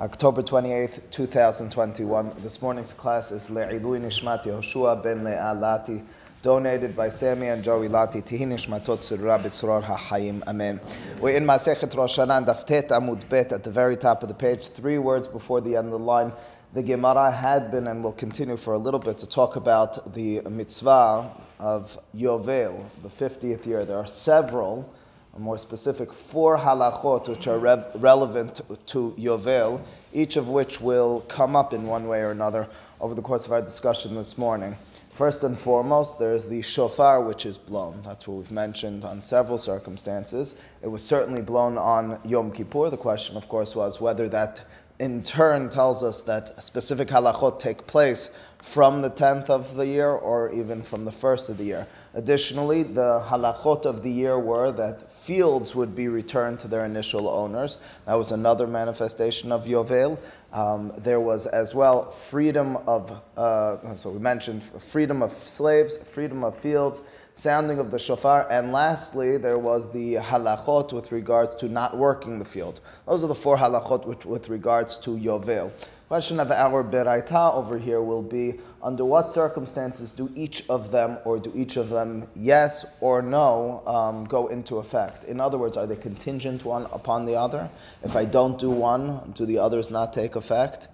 October 28th, 2021. This morning's class is Le'ilui Nishmat Yehoshua ben Le'a Lati, donated by Sammy and Joey Lati. Tihi Nishmatot Tzurra B'Tzuror HaChaim. Amen. We're in Masechet Rosh Hashanah, Daf Tet Amud Bet, at the very top of the page, 3 words before the end of the line. The Gemara had been and will continue for a little bit to talk about the mitzvah of Yovel, the 50th year. There are several, a more specific 4 halachot which are relevant to Yovel, each of which will come up in one way or another over the course of our discussion this morning. First and foremost, there is the shofar which is blown. That's what we've mentioned on several circumstances. It was certainly blown on Yom Kippur. The question, of course, was whether that in turn tells us that specific halachot take place from the 10th of the year or even from the 1st of the year. Additionally, the halachot of the year were that fields would be returned to their initial owners. That was another manifestation of Yovel. There was as well freedom of, so we mentioned freedom of slaves, freedom of fields, sounding of the shofar, and lastly, there was the halachot with regards to not working the field. Those are the 4 halachot with regards to Yovel. Question of our beraita over here will be, under what circumstances do each of them, or do each of them yes or no go into effect? In other words, are they contingent one upon the other? If I don't do one, do the others not take effect?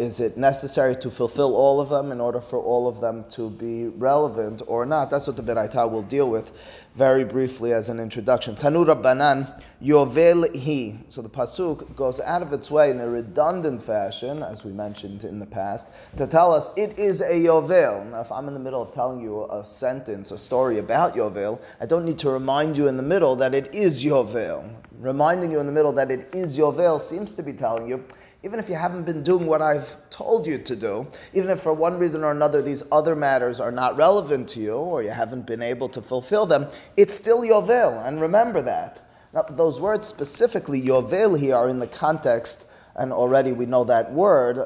Is it necessary to fulfill all of them in order for all of them to be relevant or not? That's what the beraita will deal with very briefly as an introduction. Tanu Rabbanan, Yovel Hi. So the pasuk goes out of its way in a redundant fashion, as we mentioned in the past, to tell us it is a Yovel. Now, if I'm in the middle of telling you a sentence, a story about Yovel, I don't need to remind you in the middle that it is Yovel. Reminding you in the middle that it is Yovel seems to be telling you, even if you haven't been doing what I've told you to do, even if for one reason or another these other matters are not relevant to you or you haven't been able to fulfill them, it's still Yovel, and remember that. Now, those words specifically, Yovel here, are in the context, and already we know that word,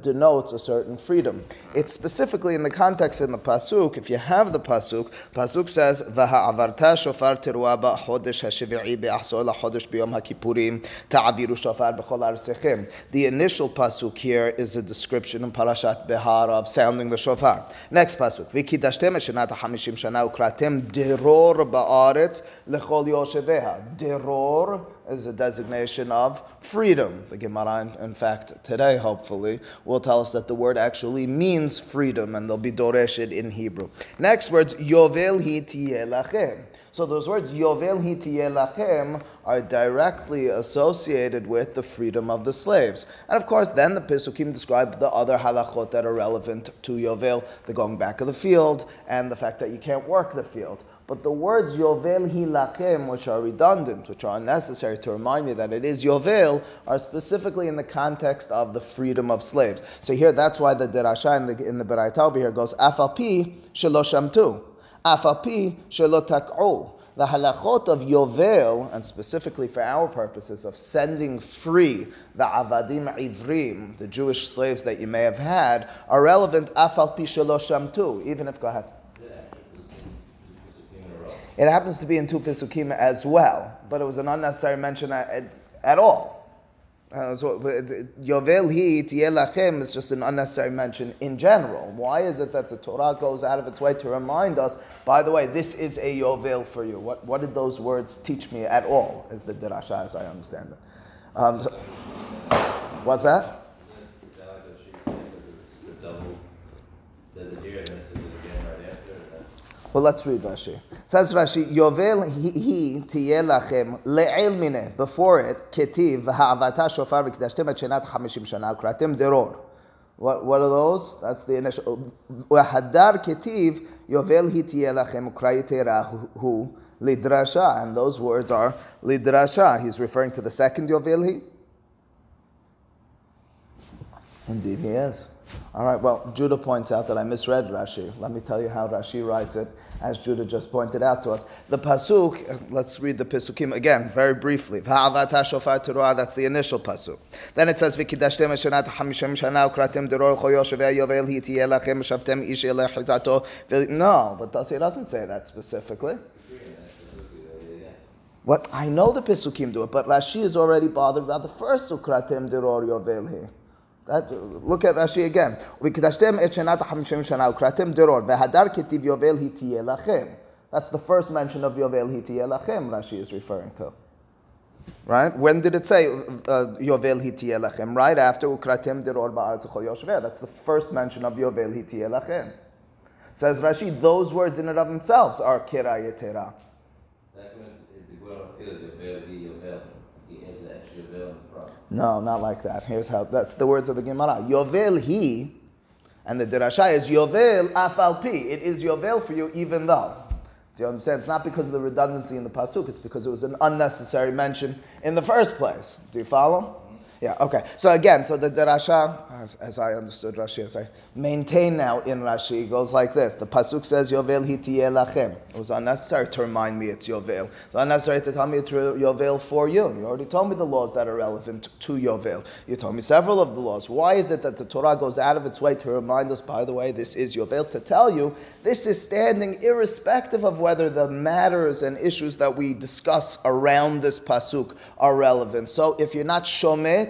denotes a certain freedom. It's specifically in the context in the pasuk. If you have the pasuk says, "V'ha'avarta shofar teruah ba'chodesh ha'shvi'i be'achzor la'chodesh b'yom ha'kipurim ta'aviru shofar b'chol arsechem." The initial pasuk here is a description in Parashat Behar of sounding the shofar. Next pasuk, "V'kidashtem eshenat ha'hamishim shana ukratem deror ba'aretz lechol yosheveha." Deror is a designation of freedom. The Gemara, in fact, today, hopefully, will tell us that the word actually means freedom, and they'll be doreshed in Hebrew. Next words, Yovel hi tiyeh lachem. So those words, Yovel hi tiyeh lachem, are directly associated with the freedom of the slaves. And of course, then the Pesukim describe the other halachot that are relevant to Yovel, the going back of the field, and the fact that you can't work the field. But the words Yovel hi lachem, which are redundant, which are unnecessary to remind you that it is Yovel, are specifically in the context of the freedom of slaves. So here, that's why the derasha in the beraita over here goes, Afapi shelo shamtu, Afapi shelo tak'u. The halachot of Yovel, and specifically for our purposes of sending free the avadim ivrim, the Jewish slaves that you may have had, are relevant, Afalpi shelo shamtu, even if, go ahead. It happens to be in 2 Pesukim as well, but it was an unnecessary mention at all. So Yovel hi tiyeh lachem is just an unnecessary mention in general. Why is it that the Torah goes out of its way to remind us, by the way, this is a Yovel for you? What did those words teach me at all, is the derasha as I understand it. What's that? Well, let's read Rashi. Says Rashi, Yovel hi tiyeh lachem le'el mineh. Before it, ketiv ha'avata shofar v'kidashtem et shenat 50 shana ukratem deror. What are those? That's the initial. V'hadar ketiv Yovel hi tiyeh lachem ukrayiterahu lidrasha. And those words are lidrasha. He's referring to the second Yovel hi. Indeed he is. All right, well, Judah points out that I misread Rashi. Let me tell you how Rashi writes it, as Judah just pointed out to us. The pasuk, let's read the pesukim again, very briefly. V'ha'avata shofar teruah, that's the initial pasuk. Then it says, V'kidashtem eshenat hamishim shana ukratem deror l'chol yoshevei Yovel hi tiyeh lachem shavtem ish el achizato. No, but he doesn't say that specifically. What I know the Pesukim do it, but Rashi is already bothered about the first Ukratim Diror Yovel here. Look at Rashi again. That's the first mention of Yovel Hitiye Lachem, Rashi is referring to. Right? When did it say Yovel Hitiye Lachem? Right after Ukratim Diror Ba'aretz Chol Yoshveh. That's the first mention of Yovel Hitiye Lachem. Says Rashi, those words in and of themselves are Kira Yetera. No, not like that. Here's how. That's the words of the Gemara. Yovel hi, and the Derasha is Yovel afalpi. It is Yovel for you, even though. Do you understand? It's not because of the redundancy in the pasuk. It's because it was an unnecessary mention in the first place. Do you follow? Yeah. Okay. So again, so the Derasha, as I understood Rashi, as I maintain now in Rashi, goes like this. The pasuk says Yovel hi tiye lachem. It was unnecessary to remind me it's Yovel. It's unnecessary to tell me it's Yovel for you. You already told me the laws that are relevant to Yovel. You told me several of the laws. Why is it that the Torah goes out of its way to remind us, by the way, this is Yovel, to tell you this is standing irrespective of whether the matters and issues that we discuss around this pasuk are relevant. So if you're not shomeh,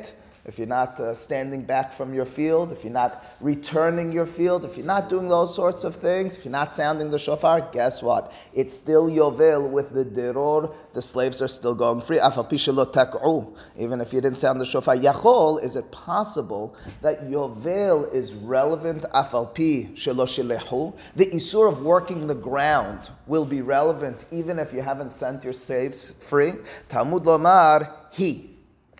if you're not standing back from your field, if you're not returning your field, if you're not doing those sorts of things, if you're not sounding the shofar, guess what? It's still Yovel with the deror. The slaves are still going free. Even if you didn't sound the shofar, Yachol, is it possible that Yovel is relevant? The isur of working the ground will be relevant even if you haven't sent your slaves free. Talmud Lomar, he.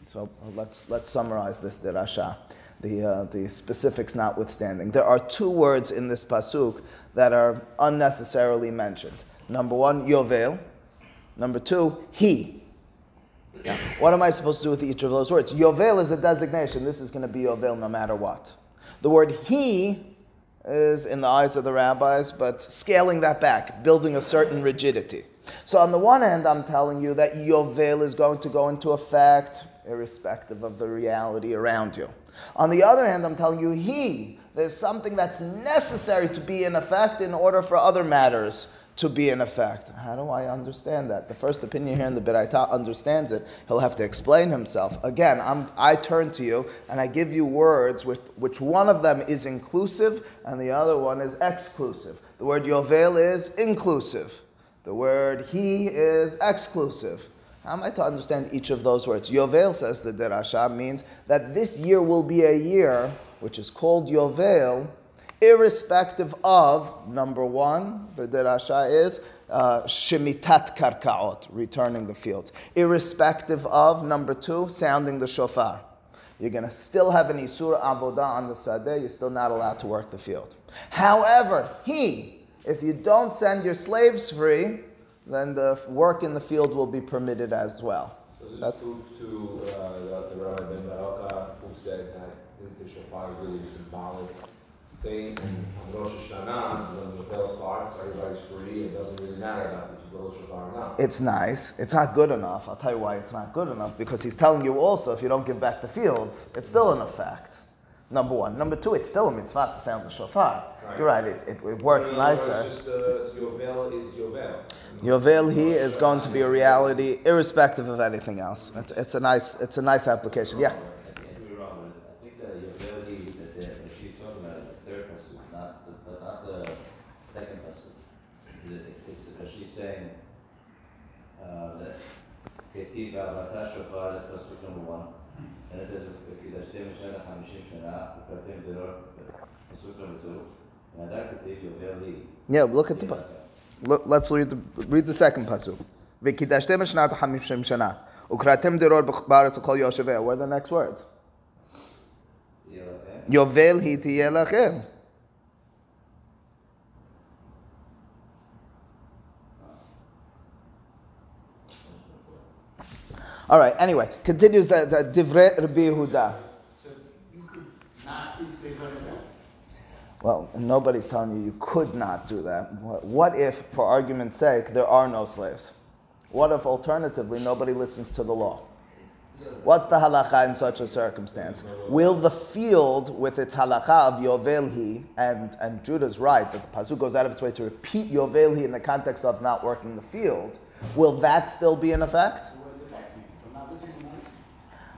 So let's summarize this derasha, the specifics notwithstanding. There are two words in this pasuk that are unnecessarily mentioned. Number one, Yovel. Number two, he. Now, what am I supposed to do with each of those words? Yovel is a designation. This is going to be Yovel no matter what. The word he is, in the eyes of the rabbis, but scaling that back, building a certain rigidity. So on the one hand, I'm telling you that Yovel is going to go into effect irrespective of the reality around you. On the other hand, I'm telling you, he, there's something that's necessary to be in effect in order for other matters to be in effect. How do I understand that? The first opinion here in the Beraita understands it. He'll have to explain himself. Again, I turn to you and I give you words with which one of them is inclusive and the other one is exclusive. The word Yovel is inclusive. The word he is exclusive. How am I to understand each of those words? Yovel, says the Derasha, means that this year will be a year which is called Yovel, irrespective of, number one, the Derasha is Shemitat Karkaot, returning the fields. Irrespective of, number two, sounding the shofar. You're going to still have an Isur Avodah on the Sadeh. You're still not allowed to work the field. However, he, if you don't send your slaves free, then the work in the field will be permitted as well. So this proves to the Rabbi Ben Baraka, who said that the shofar really is a symbolic thing. And on Rosh Hashanah, when the bell starts, everybody's free. It doesn't really matter about if you blow the shofar or not. It's nice. It's not good enough. I'll tell you why it's not good enough. Because he's telling you also, if you don't give back the fields, it's still an effect. Number one. Number two, it's still a mitzvah to sound the shofar. Right. You're right, it works nicer. It's just, Yovel is Yovel. Yovel, he is going to be a reality irrespective of anything else. It's a nice application. Yeah? I think that Yovel, he, that you're talking about the third pasuk, not the second pasuk. It's actually saying that Ketiv Avata Shofar, that's pasuk number one. And it says, yeah, look at the let's read the second pasuk. What are the next words? Yovel hi tiye lachem. All right, anyway, continues the Divrei Rabbi Yehuda. So you could not do that? Well, nobody's telling you could not do that. What if, for argument's sake, there are no slaves? What if, alternatively, nobody listens to the law? What's the halakha in such a circumstance? Will the field, with its halakha of Yovelhi, and Judah's right, that the pasuk goes out of its way to repeat Yovelhi in the context of not working the field, Will that still be in effect?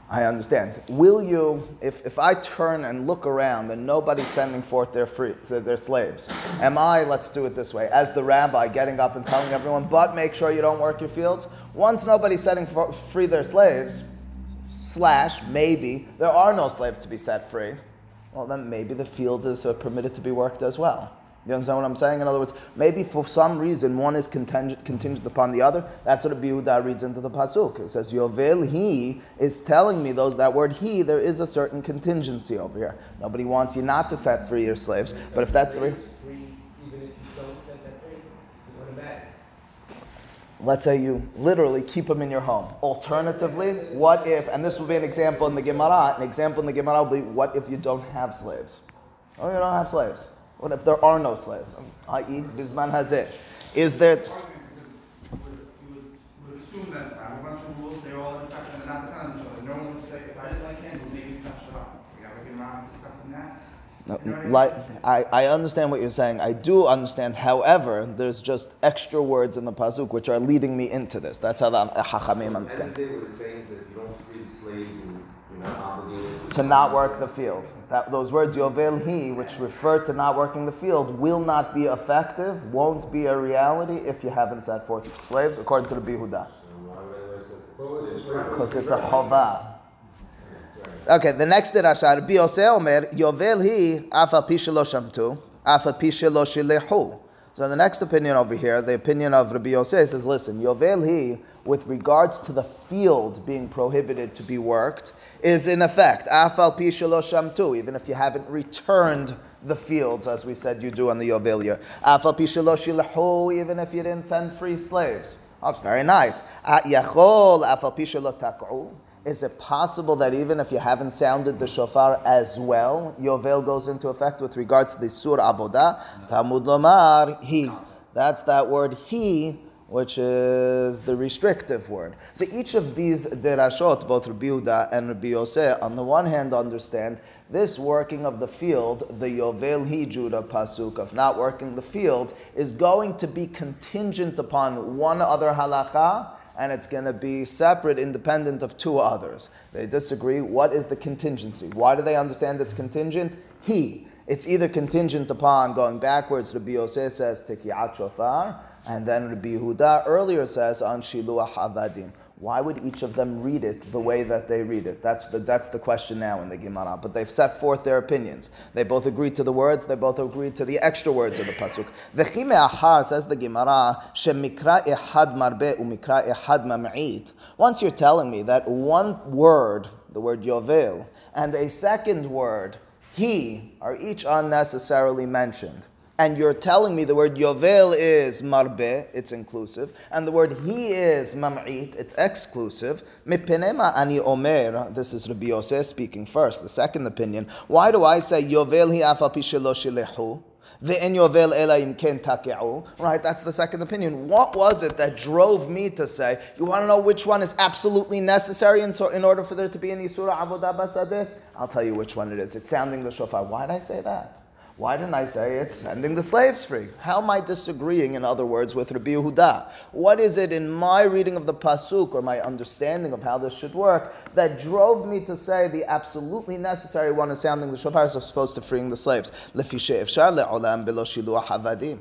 I understand. Will you, if I turn and look around and nobody's sending forth their slaves, am I, let's do it this way, as the rabbi getting up and telling everyone, but make sure you don't work your fields? Once nobody's setting free their slaves, maybe there are no slaves to be set free, well then maybe the field is permitted to be worked as well. You understand what I'm saying? In other words, maybe for some reason one is contingent upon the other. That's what Rabbi Yehuda reads into the pasuk. It says, Yovel, he is telling me that word he, there is a certain contingency over here. Nobody wants you not to set free your slaves. But if that's the reason, even if you don't set that free, this is what I'm at. Let's say you literally keep them in your home. Alternatively, what if, and this will be an example in the Gemara, will be, what if you don't have slaves? Oh, you don't have slaves. What if there are no slaves? I.e., Bisman has it. Is there. You would assume that if I have a bunch of rules, they're all in effect and they're not dependent on each other. No one would say, if I didn't like him, maybe it's not Shabbat. We got to get around discussing that. No, like, I understand what you're saying. I do understand. However, there's just extra words in the pasuk which are leading me into this. That's how the Chachamim understand. At the end of the day, what it's saying is that if you don't free the slaves and you're not obligated to not work the field. That those words Yovel He, which refer to not working the field, will not be effective, won't be a reality if you haven't set forth slaves, according to the Bihuda. Because it's a chovah. Okay, the next derasha, Rabbi Yosei Omer, Yovel He, Afa Pi Shelo Shamtu, Afa Pi Shelo Shilechu. So the next opinion over here, the opinion of Rabbi Yosei says, listen, Yovel He, with regards to the field being prohibited to be worked, is in effect, Afal Pi Shelo Shamtu, even if you haven't returned the fields, as we said you do on the Yovel year. Afal Pi Shelo Shilechu, even if you didn't send free slaves. Oh, very nice. Yachol, Afal Pi Shelo Tak'u. Is it possible that even if you haven't sounded the shofar as well, Yovel goes into effect with regards to the sur avodah? Talmud lomar, he. That's that word he, which is the restrictive word. So each of these derashot, both Rabbi Yehuda and Rabbi Yosei, on the one hand understand this working of the field, the Yovel He Judah pasuk of not working the field, is going to be contingent upon one other halakha, and it's going to be separate, independent of two others. They disagree. What is the contingency? Why do they understand it's contingent? He. It's either contingent upon going backwards, Rabbi Yosei says, Tekiyat Shofar, and then Rabbi Yehuda earlier says, on Shiluach Avadim. Why would each of them read it the way that they read it? That's the question now in the Gemara. But they've set forth their opinions. They both agreed to the words. They both agreed to the extra words of the pasuk. V'chi me'achar, says the Gemara, she'mikra ehad marbe u'mikra ehad mam'it. Once you're telling me that one word, the word yovel, and a second word, he, are each unnecessarily mentioned, and you're telling me the word yovel is marbe, it's inclusive, and the word he is mam'it, it's exclusive. Mipenema ani omer, this is Rabbi Yosei speaking first, the second opinion. Why do I say yovel hi afa pi shelo shilechu? Ve'en yovel ela im ken take'u. Right, that's the second opinion. What was it that drove me to say, you want to know which one is absolutely necessary in order for there to be an isur avodah basadeh? I'll tell you which one it is. It's sounding the shofar. Why did I say that? Why didn't I say it's sending the slaves free? How am I disagreeing, in other words, with Rabbi Yehuda? What is it in my reading of the pasuk, or my understanding of how this should work, that drove me to say the absolutely necessary one is sounding the shofar as opposed to freeing the slaves? Lefi she'efshar le'olam belo shiluach havadim.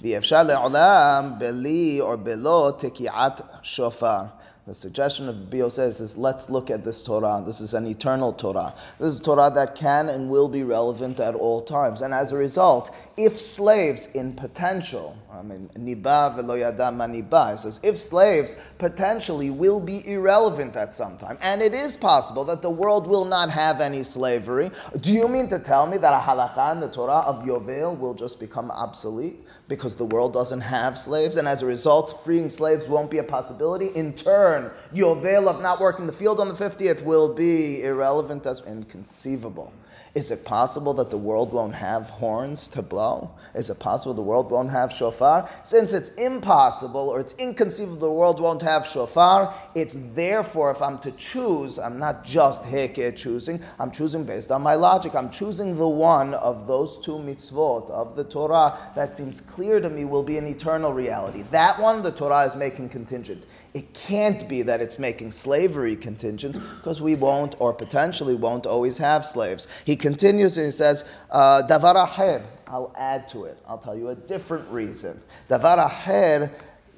V'efshar le'olam beli or belo teki'at shofar. The suggestion of Rabbi Yosei is, let's look at this Torah. This is an eternal Torah. This is a Torah that can and will be relevant at all times. And as a result, if slaves in potential, niba velo yada ma niba, it says, if slaves potentially will be irrelevant at some time, and it is possible that the world will not have any slavery, do you mean to tell me that a halakha in the Torah of Yovel will just become obsolete because the world doesn't have slaves, and as a result, freeing slaves won't be a possibility? In turn, return, your veil of not working the field on the 50th will be irrelevant as inconceivable. Is it possible that the world won't have horns to blow? Is it possible the world won't have shofar? Since it's impossible or it's inconceivable the world won't have shofar, it's therefore, if I'm to choose, I'm not just heke choosing, I'm choosing based on my logic. I'm choosing the one of those two mitzvot of the Torah that seems clear to me will be an eternal reality. That one, the Torah is making contingent. It can't be that it's making slavery contingent, because we won't, or potentially won't, always have slaves. He continues and he says, Davar acher, I'll add to it. I'll tell you a different reason. Davar acher,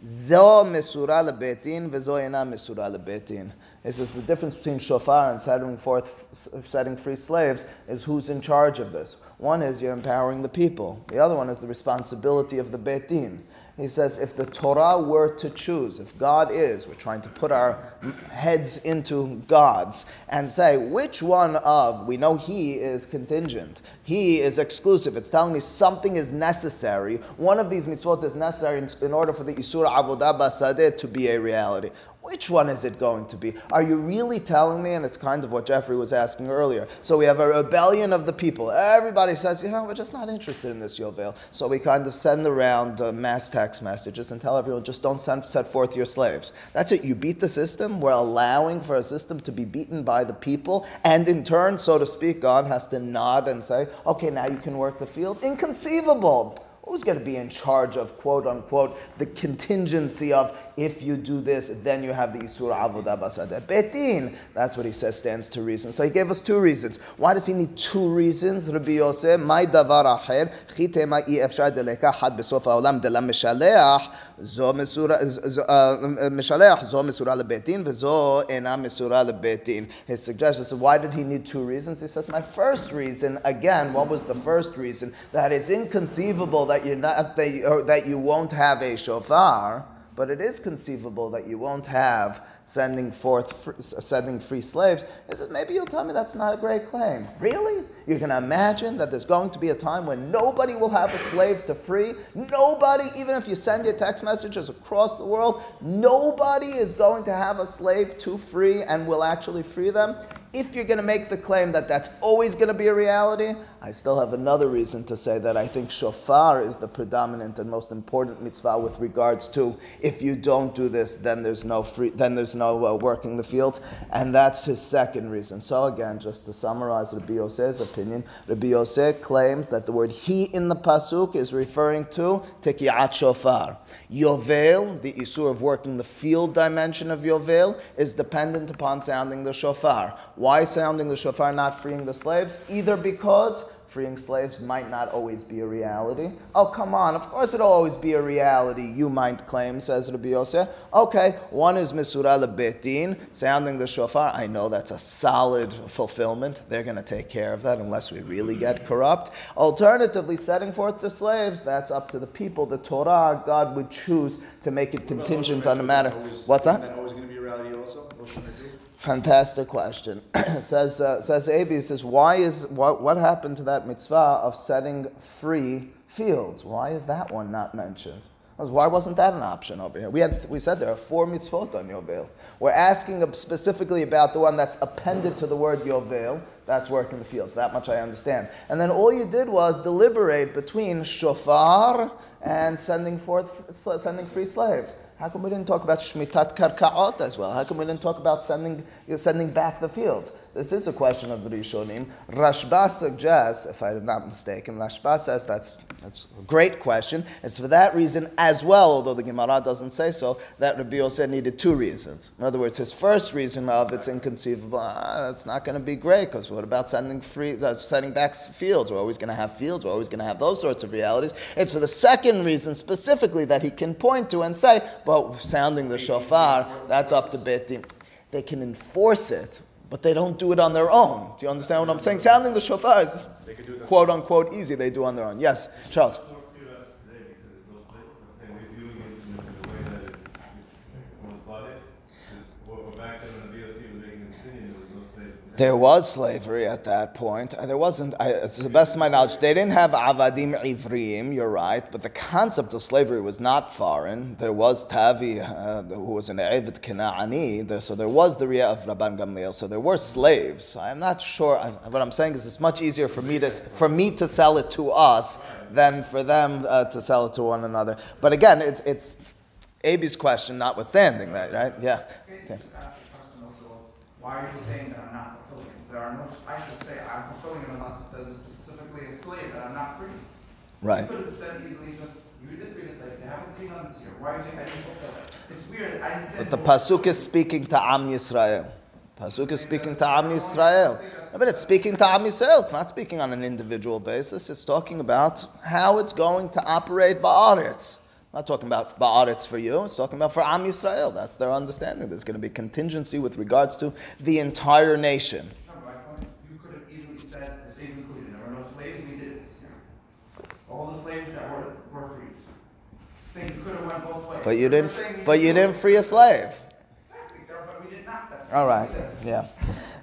zo mesura lebetin, vezo ena mesura lebetin. This is the difference between shofar and setting free slaves, is who's in charge of this. One is you're empowering the people. The other one is the responsibility of the Beit Din. He says, if the Torah were to choose, if God is, we're trying to put our heads into God's and say, which one of, we know he is contingent, he is exclusive. It's telling me something is necessary. One of these mitzvot is necessary in order for the Isur Avodah Basadeh to be a reality. Which one is it going to be? Are you really telling me? And it's kind of what Jeffrey was asking earlier. So we have a rebellion of the people. Everybody says, you know, we're just not interested in this Yovel. So we kind of send around mass text messages and tell everyone, just don't set forth your slaves. That's it. You beat the system. We're allowing for a system to be beaten by the people. And in turn, so to speak, God has to nod and say, okay, now you can work the field. Inconceivable. Who's going to be in charge of, quote unquote, the contingency of, if you do this, then you have the Isur Avodah Basadeh Beit Din? That's what he says stands to reason. So he gave us two reasons. Why does he need two reasons? Rabbi Yosef, my davar acher, chitema I efshar deleka had besof haolam dela meshalach zo mesura lebeit din vezo ena mesura lebeit din. His suggestion. So why did he need two reasons? He says, my first reason, again, what was the first reason? That it's inconceivable that you won't have a shofar, but it is conceivable that you won't have sending free slaves. He says, maybe you'll tell me that's not a great claim. Really? You can imagine that there's going to be a time when nobody will have a slave to free? Nobody, even if you send your text messages across the world, nobody is going to have a slave to free and will actually free them? If you're going to make the claim that that's always going to be a reality, I still have another reason to say that I think shofar is the predominant and most important mitzvah with regards to, if you don't do this, then there's no free, then there's no working the fields, and that's his second reason. So again, just to summarize Rabbi Yosef's opinion, Rabbi Yosef claims that the word "he" in the pasuk is referring to tekiat shofar. Yovel, the issue of working the field dimension of yovel, is dependent upon sounding the shofar. Why sounding the shofar, not freeing the slaves? Either because freeing slaves might not always be a reality. Oh, come on, of course it'll always be a reality, you might claim, says Rabbi Yosef. Okay, one is Mesura Lebeit Din, sounding the shofar. I know that's a solid fulfillment. They're going to take care of that unless we really get corrupt. Alternatively, setting forth the slaves, that's up to the people. The Torah, God would choose to make it contingent on a matter. What's that? Always going to be a reality also? Fantastic question. says Abi, says, what happened to that mitzvah of setting free fields? Why is that one not mentioned? Why wasn't that an option over here? We said there are four mitzvot on Yovel. We're asking specifically about the one that's appended to the word Yovel. That's work in the fields. That much I understand. And then all you did was deliberate between shofar and sending free slaves. How come we didn't talk about shmitat karkaot as well? How come we didn't talk about sending back the fields? This is a question of the Rishonim. Rashba suggests, if I'm not mistaken, Rashba says that's a great question. It's for that reason as well, although the Gemara doesn't say so, that Rabbi Yosef needed two reasons. In other words, his first reason of it's inconceivable, that's not going to be great, because what about sending back fields? We're always going to have fields. We're always going to have those sorts of realities. It's for the second reason specifically that he can point to and say, but sounding the shofar, that's up to Beit Din. They can enforce it, but they don't do it on their own. Do you understand what I'm saying? Sounding the shofar is quote unquote easy. They do on their own. Yes, Charles. There was slavery at that point. There wasn't, to the best of my knowledge, they didn't have avadim ivriim, you're right, but the concept of slavery was not foreign. There was Tavi, who was an Eved Kena'ani, so there was the Riyah of Rabban Gamliel, so there were slaves. I'm not sure, what I'm saying is it's much easier for me to sell it to us than for them to sell it to one another. But again, it's Abi's question notwithstanding that, right? Yeah. Okay. Why are you saying that I'm not fulfilling it? There are no, I should say I'm fulfilling it unless there's specifically a slave that I'm not free. Right. You could have said easily just, you did free a slave, you haven't been on this year. Why do you think I didn't fulfill it? It's weird. But the Pasuk is speaking to Am Yisrael. Pasuk is speaking to Am Yisrael. But it's speaking to Am Yisrael. It's not speaking on an individual basis. It's talking about how it's going to operate Ba'aretz. Not talking about ba'aretz for you, it's talking about for Am Yisrael. That's their understanding. There's going to be contingency with regards to the entire nation. No, but I thought you could have easily said the slave included. There were no slaves, we did it this year. All the slaves that were free. I think you could have went both ways. But you didn't, free a slave. Exactly, but we did not. That's all right, yeah.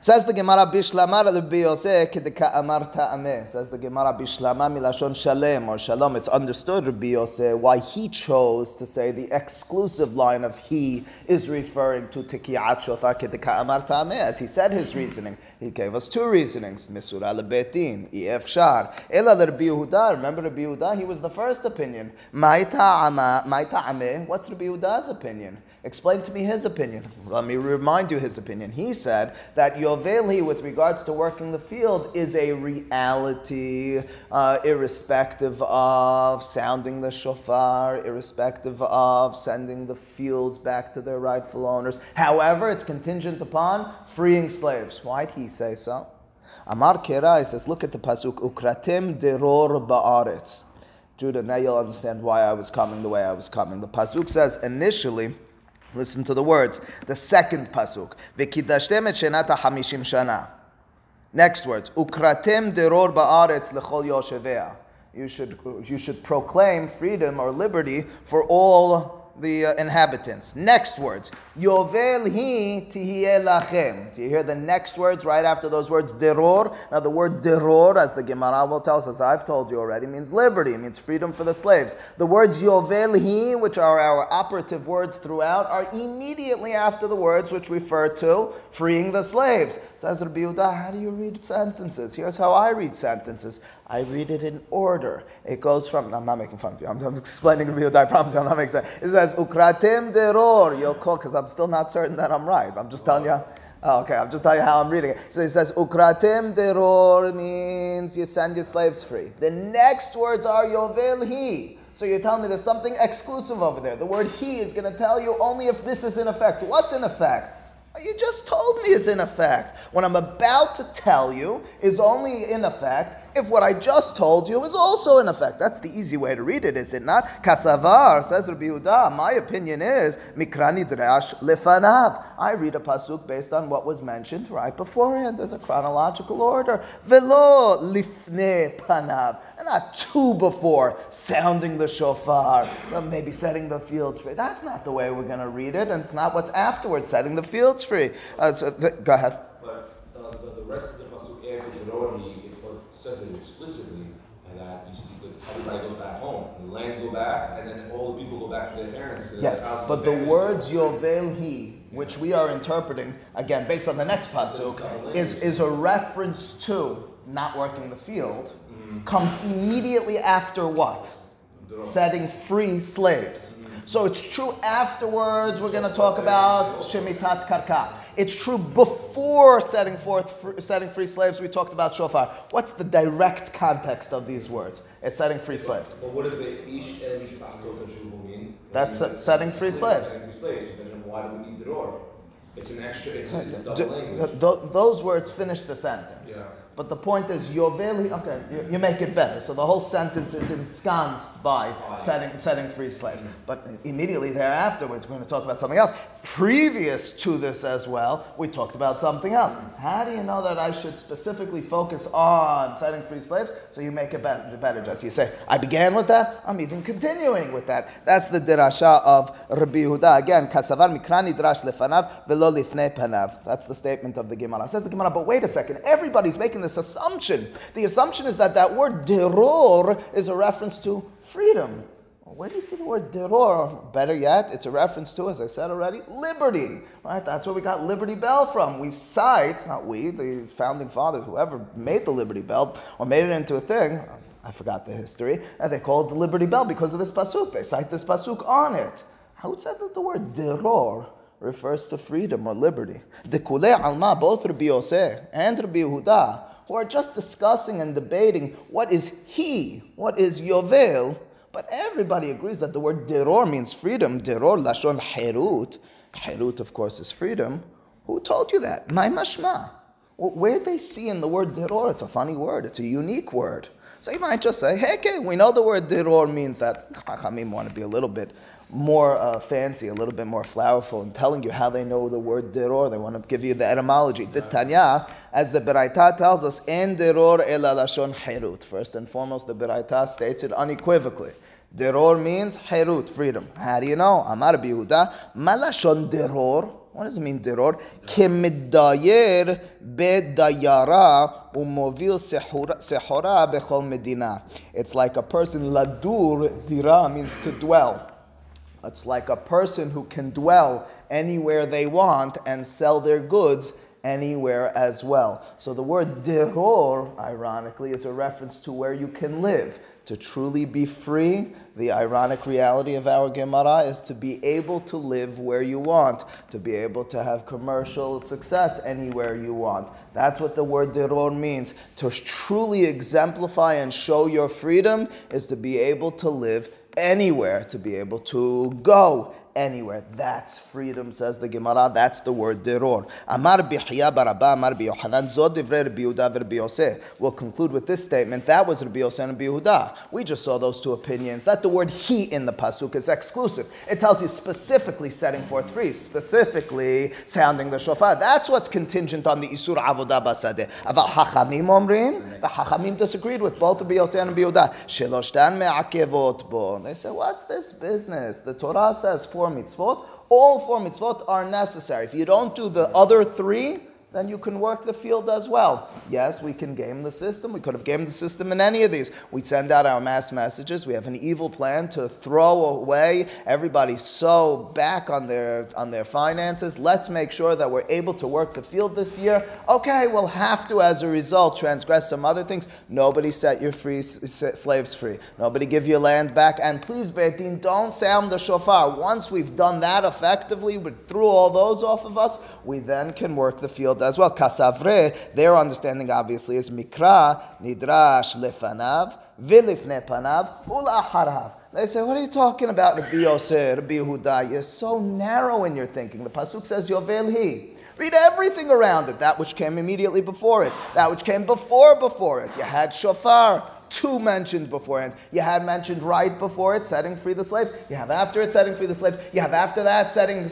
Says the Gemara Bishlamar Rabbi Yosef kedika amarta ameh. Says the Gemara Bishlama milashon shalem or shalom. It's understood Rabbi Yosef why he chose to say the exclusive line of he is referring to Tikiat Shofar kedika amarta ameh. As he said his reasoning, he gave us two reasonings: Misura lebetin, Ef Shar, Ela Rabbi Yehuda. Remember Rabbi Yehuda? He was the first opinion. Ma'ita ameh. What's Rabbi Yehuda's opinion? Explain to me his opinion. Let me remind you his opinion. He said that Yoveli, with regards to working the field, is a reality, irrespective of sounding the shofar, irrespective of sending the fields back to their rightful owners. However, it's contingent upon freeing slaves. Why'd he say so? Amar Kerai says, look at the pasuk, Ukratim deror ba'aretz. Judah, now you'll understand why I was coming the way I was coming. The pasuk says, initially, listen to the words. The second pasuk. V'kidashtem et shenata hamishim shana. Next words. Ukratem deror ba'aretz lechol yoshevea. You should proclaim freedom or liberty for all the inhabitants. Next words. Yovel hi tihiyeh lachem. Do you hear the next words right after those words? Deror. Now the word deror, as the Gemara will tell us, as I've told you already, means liberty. It means freedom for the slaves. The words yovel hi, which are our operative words throughout, are immediately after the words which refer to freeing the slaves. Says Rabbi Yehuda, how do you read sentences? Here's how I read sentences. I read it in order. It goes from, I'm not making fun of you. I'm explaining Rabbi Yehuda. I promise you, I'm not making sense. It says ukratim deror yokol, because I'm still not certain that I'm right. I'm just telling you. Oh, okay, I'm just telling you how I'm reading it. So it says, Ukratim deror means you send your slaves free. The next words are Yovel He. So you're telling me there's something exclusive over there. The word He is going to tell you only if this is in effect. What's in effect? You just told me is in effect. What I'm about to tell you is only in effect if what I just told you is also in effect. That's the easy way to read it, is it not? Kasavar, says Rabbi Yehuda, my opinion is, Mikra Nidrash Lefanav. I read a pasuk based on what was mentioned right beforehand. There's a chronological order. Velo Lifne Panav. And not two before sounding the shofar, maybe setting the fields free. That's not the way we're going to read it, and it's not what's afterwards, setting the fields free. Go ahead. But the rest of the pasuk after the Roni says it explicitly, and that you see that everybody goes back home, the lands go back, and then all the people go back to their parents. To yes, their but the words Yovel He, which we are interpreting again based on the next pasuk, is a reference to not working the field. Mm-hmm. Comes immediately after what? Setting free slaves. So it's true afterwards, we're going to talk about Shemitat Karka. It's true before setting free slaves, we talked about Shofar. What's the direct context of these words? It's setting free slaves. But what does the Ish El Mishpachtot HaShuvu mean? That's setting free slaves. Setting free slaves. Then why do we need the door? It's an extra, it's a double language. Those words finish the sentence. Yeah. But the point is, Yoveli, okay, you make it better. So the whole sentence is ensconced by setting free slaves. But immediately thereafter, we're going to talk about something else. Previous to this as well, we talked about something else. How do you know that I should specifically focus on setting free slaves? So you make it better. Just you say, I began with that, I'm even continuing with that. That's the dirasha of Rabbi Yehuda. Again, Kasavar mikrani drash lefanav velo lifnei panav. That's the statement of the Gemara. Says the Gemara, but wait a second, everybody's making this assumption. The assumption is that word deror is a reference to freedom. Where do you see the word deror? Better yet, it's a reference to, as I said already, liberty. Right? That's where we got Liberty Bell from. We cite, not we, the founding fathers, whoever made the Liberty Bell or made it into a thing, I forgot the history, and they called it the Liberty Bell because of this pasuk. They cite this pasuk on it. How would say that the word deror refers to freedom or liberty? The Kulei Alma, both Rabbi Yosef and Rabbi Yehuda, who are just discussing and debating what is he, what is yovel, but everybody agrees that the word deror means freedom. Deror, lashon herut. Herut, of course, is freedom. Who told you that? My mashma. Where they see in the word deror, it's a funny word, it's a unique word. So you might just say, hey, okay, we know the word deror means that Chachamim want to be a little bit more fancy, a little bit more flowerful, and telling you how they know the word deror. They want to give you the etymology. The Tanya, as the Beraita tells us, en deror ela lashon herut. First and foremost, the Beraita states it unequivocally. Deror means herut, freedom. How do you know? Amar Rabbi Yehuda, ma lashon deror? What does it mean, deror? Kemidayer bedayara umovil sehora bechol medina. It's like a person, ladur dira means to dwell. It's like a person who can dwell anywhere they want and sell their goods anywhere as well. So the word deror, ironically, is a reference to where you can live. To truly be free, the ironic reality of our Gemara is to be able to live where you want, to be able to have commercial success anywhere you want. That's what the word deror means. To truly exemplify and show your freedom is to be able to live anywhere, to be able to go anywhere. That's freedom, says the Gemara. That's the word deror. Amar Bihya Baraba, Amar Biyohanan, Zod Divrei Rabbi Yehuda Rabbi Yosef. We'll conclude with this statement. That was Rabbi Yosef and Rabbi Yehuda. We just saw those two opinions. That the word he in the pasuk is exclusive. It tells you specifically setting forth free, specifically sounding the shofar. That's what's contingent on the Isur Avodah Basadeh. Aval Hachamim Omrim, the Hachamim disagreed with both Rabbi Yosef and Rabbi Yehuda. Sheloshtan me'akevot bo. They said, what's this business? The Torah says, mitzvot, all four mitzvot are necessary. If you don't do the other three, then you can work the field as well. Yes, we can game the system. We could have gamed the system in any of these. We send out our mass messages. We have an evil plan to throw away everybody so back on their finances. Let's make sure that we're able to work the field this year. Okay, we'll have to, as a result, transgress some other things. Nobody set your slaves free. Nobody give your land back. And please, Beit Din, don't sound the shofar. Once we've done that effectively, we threw all those off of us, we then can work the field as well. Kasavre, their understanding obviously is mikra nidrash lefanav vilifne panav ulaharav. They say, what are you talking about, Rabbi Yosef, Rabbi Yehuda? You're so narrow in your thinking. The pasuk says yovelhi. Read everything around it. That which came immediately before it. That which came before it. You had shofar. Two mentioned beforehand. You had mentioned right before it, setting free the slaves. You have after it, setting free the slaves. You have after that, setting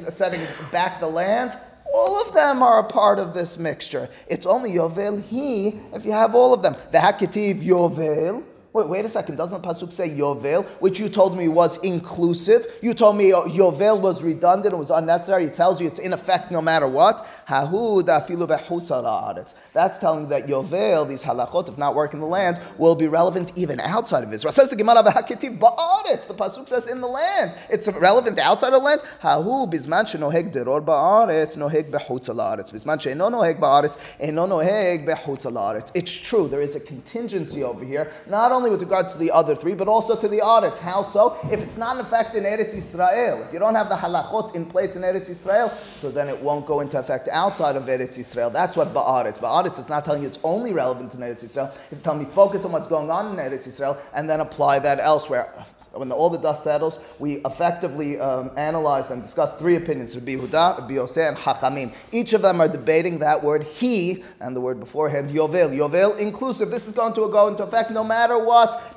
back the lands. All of them are a part of this mixture. It's only Yovel He if you have all of them. The Haketiv Yovel. Wait a second, doesn't the pasuk say Yovel, which you told me was inclusive? You told me Yovel was redundant, it was unnecessary, it tells you it's in effect no matter what. That's telling that Yovel, these halachot, if not working the land, will be relevant even outside of Israel. Says the Gemara, the pasuk says in the land. It's relevant outside of the land. It's true, there is a contingency over here. Not only only with regards to the other three, but also to the audits. How so? If it's not in effect in Eretz Yisrael, if you don't have the halachot in place in Eretz Yisrael, so then it won't go into effect outside of Eretz Yisrael. That's what ba'aretz. Ba'aretz is not telling you it's only relevant in Eretz Yisrael. It's telling me focus on what's going on in Eretz Yisrael and then apply that elsewhere. When all the dust settles, we effectively analyze and discuss three opinions: Rabbi Yehuda, Rabbi Yosei, and Chachamim. Each of them are debating that word "he" and the word beforehand "yovel." Yovel inclusive. This is going to go into effect no matter what.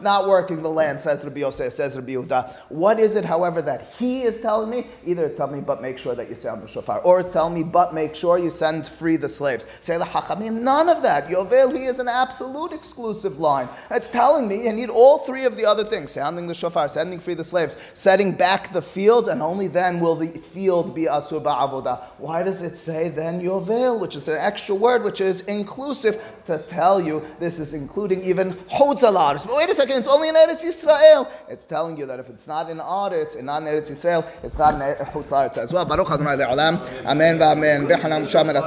Not working the land, says Rabbi Yosei, says Rabbi Yehuda. What is it, however, that he is telling me? Either it's telling me, but make sure that you sound the shofar, or it's telling me, but make sure you send free the slaves. Say the Chachamim, none of that. Yovel, he is an absolute exclusive line. It's telling me I need all three of the other things: sounding the shofar, sending free the slaves, setting back the fields, and only then will the field be asur ba'avodah. Why does it say then yovel, which is an extra word, which is inclusive, to tell you this is including even hotzalar? But wait a second, it's only in Eretz Yisrael. It's telling you that if it's not in audits and not in Eretz Yisrael, it's not in hotzalar as well. Baruch Adonai le'olam. Amen v'amen.